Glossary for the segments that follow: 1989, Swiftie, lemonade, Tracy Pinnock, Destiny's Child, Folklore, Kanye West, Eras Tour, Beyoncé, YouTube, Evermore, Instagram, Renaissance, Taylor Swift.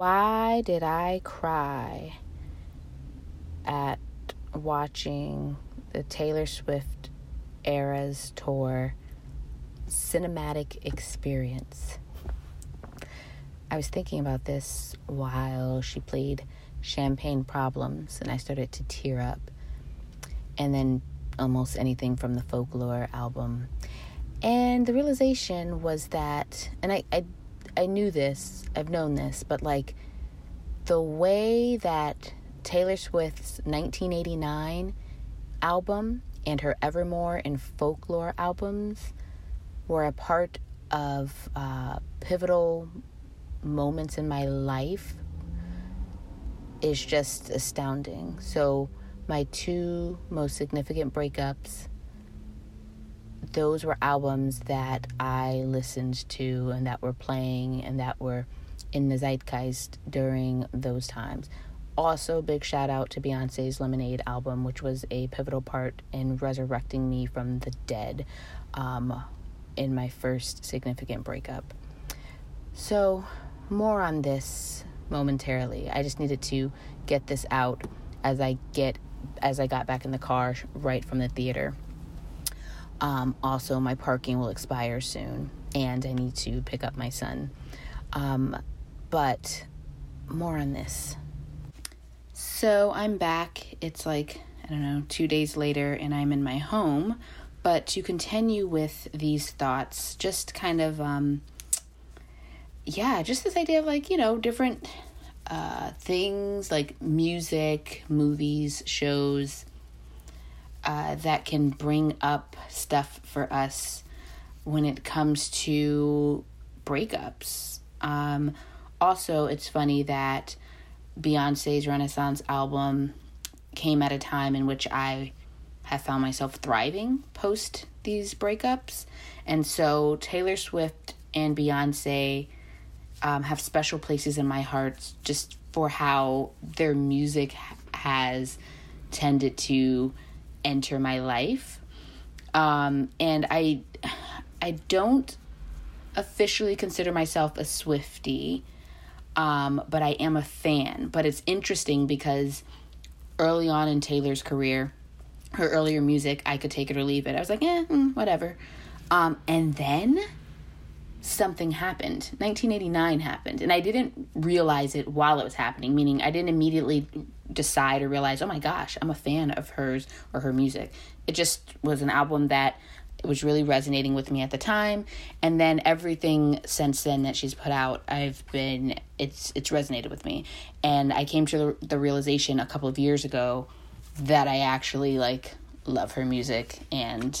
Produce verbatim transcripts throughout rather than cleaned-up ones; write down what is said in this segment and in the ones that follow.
Why did I cry at watching the Taylor Swift Eras Tour cinematic experience? I was thinking about this while she played Champagne Problems, and I started to tear up. And then almost anything from the Folklore album. And the realization was that, and I... I I knew this, I've known this, but like the way that Taylor Swift's nineteen eighty-nine album and her Evermore and Folklore albums were a part of uh, pivotal moments in my life is just astounding. So my two most significant breakups, those were albums that I listened to and that were playing and that were in the zeitgeist during those times. Also, big shout out to Beyonce's Lemonade album, which was a pivotal part in resurrecting me from the dead um, in my first significant breakup. So, more on this momentarily. I just needed to get this out as I get as I got back in the car right from the theater. Um, also, my parking will expire soon, and I need to pick up my son. Um, but more on this. So I'm back. It's like, I don't know, two days later, and I'm in my home. But to continue with these thoughts, just kind of, um, yeah, just this idea of like, you know, different uh, things like music, movies, shows, Uh, that can bring up stuff for us when it comes to breakups. Um, also, it's funny that Beyonce's Renaissance album came at a time in which I have found myself thriving post these breakups. And so Taylor Swift and Beyonce um, have special places in my heart just for how their music has tended to enter my life. Um, and I I don't officially consider myself a Swiftie, um, but I am a fan. But it's interesting because early on in Taylor's career, her earlier music, I could take it or leave it. I was like, eh, mm, whatever. Um, and then something happened. nineteen eighty-nine happened. And I didn't realize it while it was happening, meaning I didn't immediately decide or realize, oh my gosh, I'm a fan of hers or her music. It just was an album that was really resonating with me at the time. And then everything since then that she's put out, I've been, it's it's resonated with me. And I came to the, the realization a couple of years ago that I actually like love her music and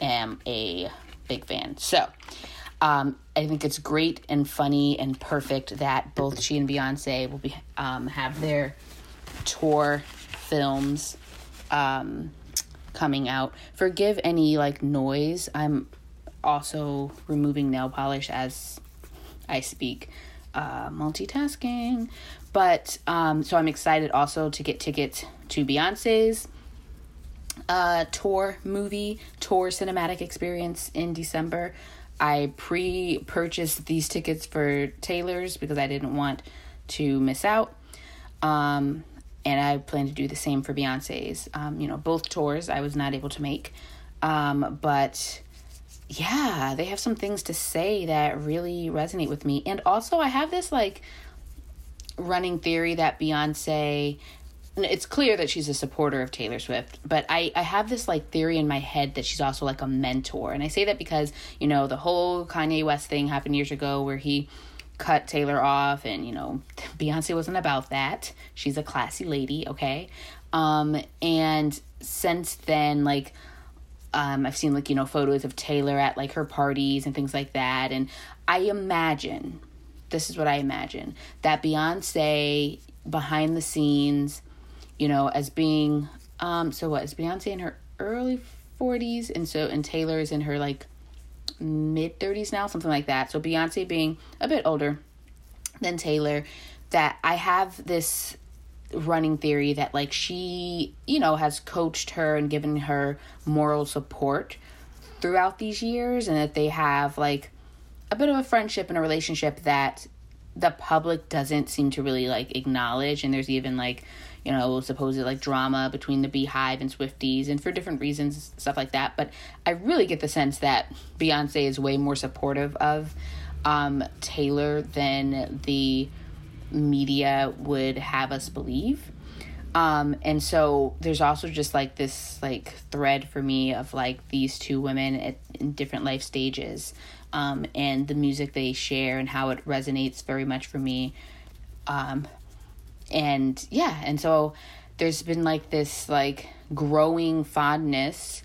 am a big fan. So Um, I think it's great and funny and perfect that both she and Beyonce will be um, have their tour films um, coming out. Forgive any like noise. I'm also removing nail polish as I speak. Uh, multitasking. But um, so I'm excited also to get tickets to Beyonce's uh, tour movie, tour cinematic experience in December. I pre-purchased these tickets for Taylor's because I didn't want to miss out. Um, and I plan to do the same for Beyonce's. Um, you know, both tours I was not able to make. Um, but yeah, they have some things to say that really resonate with me. And also I have this like running theory that Beyonce, it's clear that she's a supporter of Taylor Swift, but I, I have this like theory in my head that she's also like a mentor. And I say that because, you know, the whole Kanye West thing happened years ago where he cut Taylor off and, you know, Beyonce wasn't about that. She's a classy lady, okay? Um, and since then, like, um, I've seen like, you know, photos of Taylor at like her parties and things like that. And I imagine, this is what I imagine, that Beyonce behind the scenes, you know, as being, um, so what, is Beyonce in her early forties? And so, and Taylor is in her, like, mid-thirties now, something like that. So Beyonce being a bit older than Taylor, that I have this running theory that, like, she, you know, has coached her and given her moral support throughout these years. And that they have, like, a bit of a friendship and a relationship that the public doesn't seem to really, like, acknowledge. And there's even, like, you know, supposed, like, drama between the Beehive and Swifties, and for different reasons, stuff like that. But I really get the sense that Beyonce is way more supportive of um, Taylor than the media would have us believe. Um, and so there's also just, like, this, like, thread for me of, like, these two women at in different life stages, um, and the music they share and how it resonates very much for me. Um, and yeah, and so there's been, like, this, like, growing fondness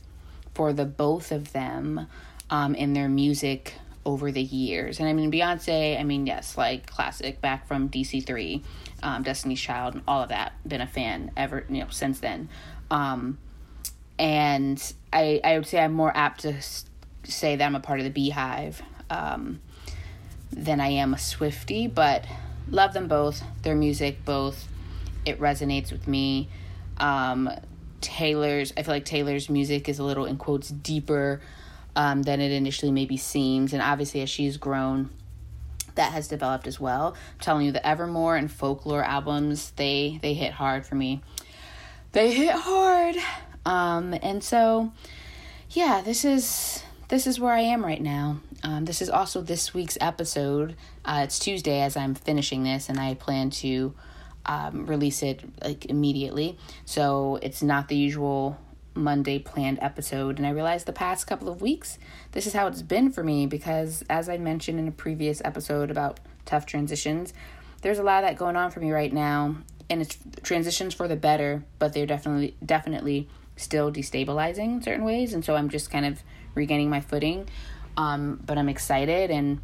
for the both of them, um, in their music over the years. And I mean, Beyonce, I mean, yes, like, classic, back from D C three, um, Destiny's Child, and all of that. Been a fan ever, you know, since then. Um, and I, I would say I'm more apt to say that I'm a part of the Beehive, um, than I am a Swiftie, but love them both. Their music, both, it resonates with me. Um, Taylor's, I feel like Taylor's music is a little, in quotes, deeper Um, than it initially maybe seems. And obviously as she's grown, that has developed as well. I'm telling you, the Evermore and Folklore albums, they they hit hard for me. They hit hard. Um, and so, yeah, this is this is where I am right now. Um, this is also this week's episode. Uh, it's Tuesday as I'm finishing this, and I plan to um, release it, like, immediately. So it's not the usual Monday planned episode. And I realized the past couple of weeks, this is how it's been for me, because as I mentioned in a previous episode about tough transitions, there's a lot of that going on for me right now, and it's transitions for the better, but they're definitely definitely still destabilizing in certain ways. And so I'm just kind of regaining my footing, um but I'm excited, and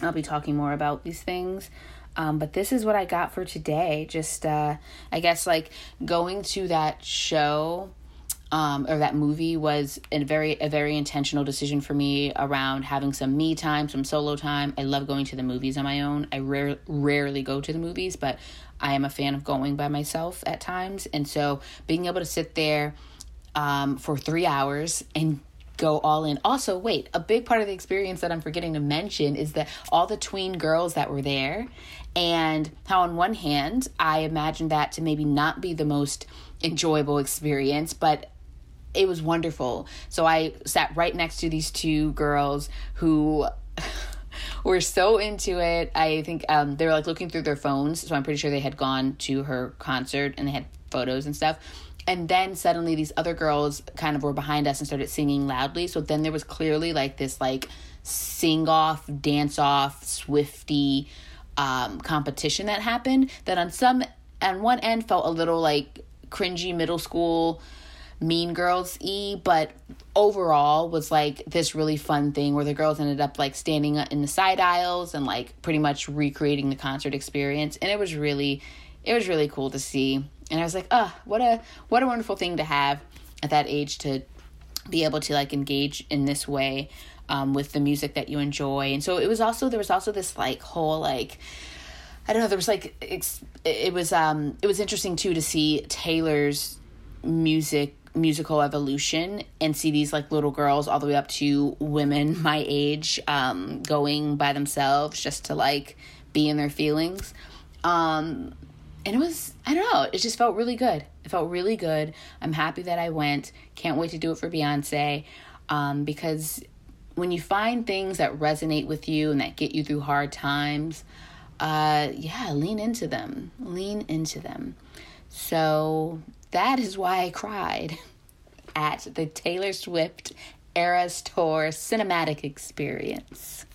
I'll be talking more about these things. Um, but this is what I got for today. Just uh I guess, like, going to that show Um, or that movie was a very a very intentional decision for me around having some me time, some solo time. I love going to the movies on my own. I rare, rarely go to the movies, but I am a fan of going by myself at times. And so being able to sit there um, for three hours and go all in. Also, wait, a big part of the experience that I'm forgetting to mention is that all the tween girls that were there, and how on one hand, I imagined that to maybe not be the most enjoyable experience, but it was wonderful. So I sat right next to these two girls who were so into it. I think um, they were, like, looking through their phones. So I'm pretty sure they had gone to her concert and they had photos and stuff. And then suddenly these other girls kind of were behind us and started singing loudly. So then there was clearly, like, this, like, sing-off, dance-off, Swiftie um, competition that happened that on some, on one end felt a little, like, cringy middle school Mean Girls-y, but overall was, like, this really fun thing where the girls ended up, like, standing in the side aisles and, like, pretty much recreating the concert experience. And it was really, it was really cool to see. And I was like, oh, what a, what a wonderful thing to have at that age, to be able to, like, engage in this way, um, with the music that you enjoy. And so it was also, there was also this, like, whole, like, I don't know, there was, like, it's, it was, um, it was interesting too to see Taylor's music, musical evolution, and see these, like, little girls all the way up to women my age, um, going by themselves just to, like, be in their feelings. Um, and it was, I don't know, it just felt really good. It felt really good. I'm happy that I went. Can't wait to do it for Beyonce. Um, because when you find things that resonate with you and that get you through hard times, uh, yeah, lean into them, lean into them. So that is why I cried at the Taylor Swift Eras Tour cinematic experience.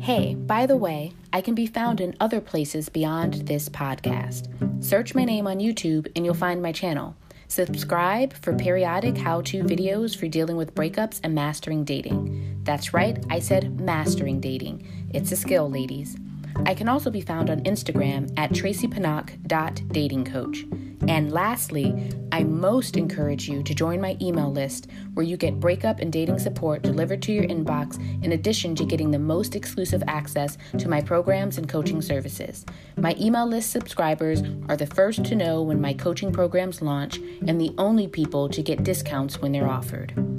Hey, by the way, I can be found in other places beyond this podcast. Search my name on YouTube and you'll find my channel. Subscribe for periodic how-to videos for dealing with breakups and mastering dating. That's right, I said mastering dating. It's a skill, ladies. I can also be found on Instagram at tracy pinnock dot dating coach. And lastly, I most encourage you to join my email list, where you get breakup and dating support delivered to your inbox, in addition to getting the most exclusive access to my programs and coaching services. My email list subscribers are the first to know when my coaching programs launch, and the only people to get discounts when they're offered.